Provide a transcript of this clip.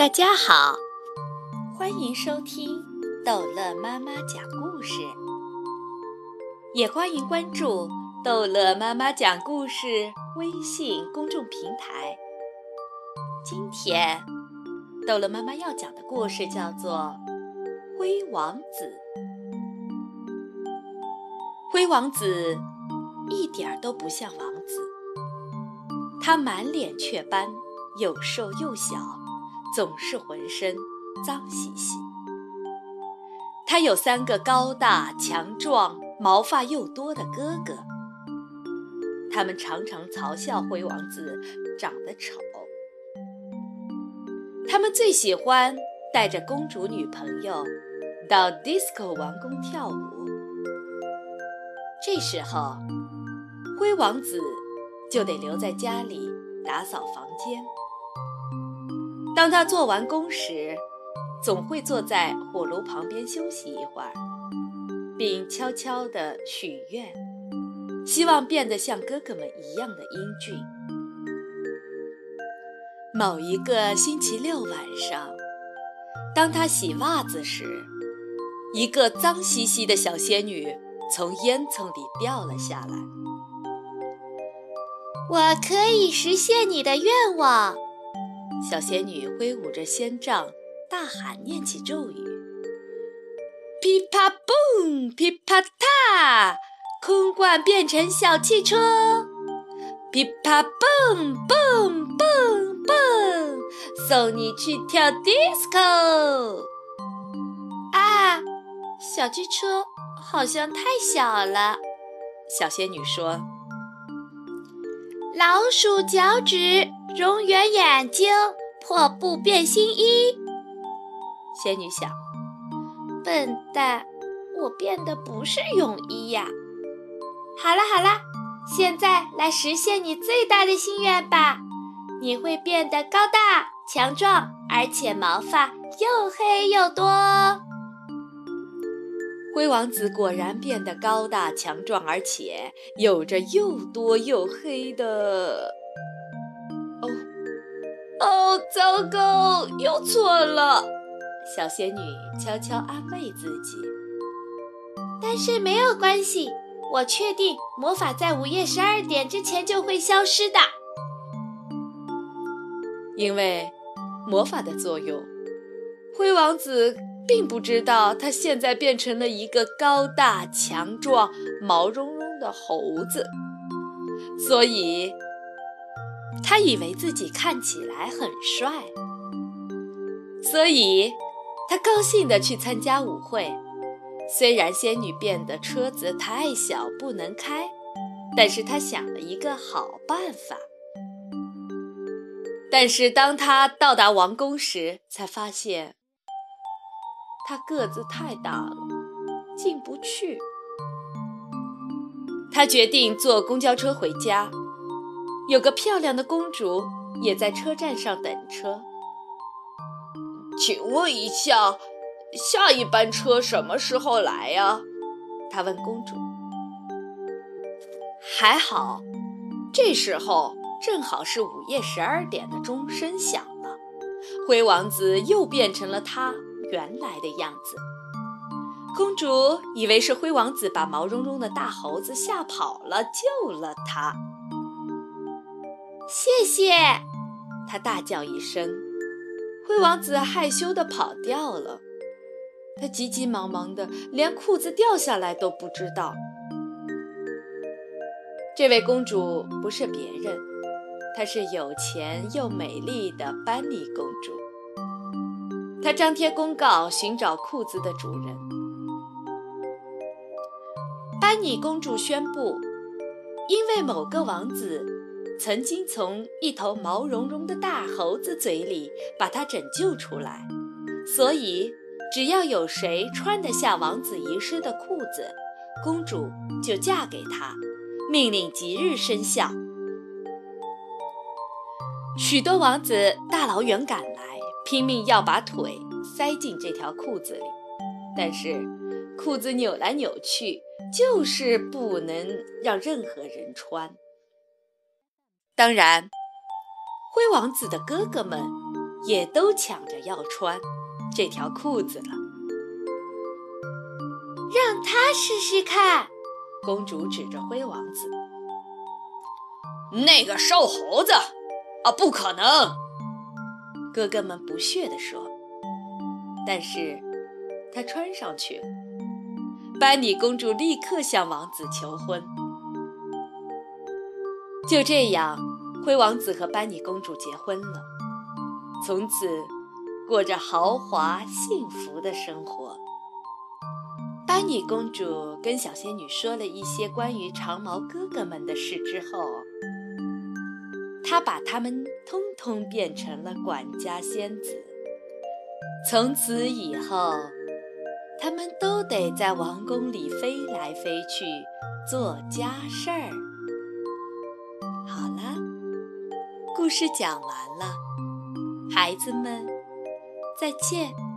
大家好，欢迎收听逗乐妈妈讲故事，也欢迎关注逗乐妈妈讲故事微信公众平台。今天逗乐妈妈要讲的故事叫做灰王子。灰王子一点都不像王子，他满脸雀斑，又瘦又小，总是浑身脏兮兮。他有三个高大强壮、毛发又多的哥哥，他们常常嘲笑灰王子长得丑。他们最喜欢带着公主女朋友到 disco 王宫跳舞。这时候，灰王子就得留在家里打扫房间。当他做完工时，总会坐在火炉旁边休息一会儿，并悄悄地许愿，希望变得像哥哥们一样的英俊。某一个星期六晚上，当他洗袜子时，一个脏兮兮的小仙女从烟囱里掉了下来。我可以实现你的愿望，小仙女挥舞着仙杖，大喊念起咒语：噼啪嘣，噼啪嗒，空罐变成小汽车，噼啪蹦蹦蹦蹦，送你去跳 disco。 啊，小汽车好像太小了，小仙女说。老鼠脚趾，蝾螈眼睛，破布变新衣。仙女想，笨蛋，我变的不是泳衣呀。好了，现在来实现你最大的心愿吧，你会变得高大强壮，而且毛发又黑又多。灰王子果然变得高大强壮，而且有着又多又黑的……糟糕，又错了！小仙女悄悄安慰自己。但是没有关系，我确定魔法在午夜12点之前就会消失的。因为魔法的作用，灰王子并不知道他现在变成了一个高大强壮、毛茸茸的猴子，所以他以为自己看起来很帅，所以他高兴地去参加舞会。虽然仙女变的车子太小不能开，但是他想了一个好办法。但是当他到达王宫时，才发现他个子太大了，进不去。他决定坐公交车回家。有个漂亮的公主也在车站上等车。请问一下，下一班车什么时候来呀？她问公主。还好，这时候正好是午夜12点的钟声响了，灰王子又变成了他原来的样子。公主以为是灰王子把毛茸茸的大猴子吓跑了，救了他。谢谢，他大叫一声，灰王子害羞地跑掉了。他急急忙忙的，连裤子掉下来都不知道。这位公主不是别人，她是有钱又美丽的班尼公主。她张贴公告寻找裤子的主人。班尼公主宣布，因为某个王子曾经从一头毛茸茸的大猴子嘴里把它拯救出来，所以只要有谁穿得下王子遗失的裤子，公主就嫁给他，命令即日生效。许多王子大老远赶来，拼命要把腿塞进这条裤子里，但是裤子扭来扭去，就是不能让任何人穿。当然，灰王子的哥哥们也都抢着要穿这条裤子了。让他试试看，公主指着灰王子。那个瘦猴子啊，不可能！哥哥们不屑地说。但是他穿上去了。班尼公主立刻向王子求婚。就这样，灰王子和班尼公主结婚了，从此过着豪华幸福的生活。班尼公主跟小仙女说了一些关于长毛哥哥们的事之后，她把他们通通变成了管家仙子。从此以后，他们都得在王宫里飞来飞去，做家事儿。好了，故事讲完了，孩子们，再见。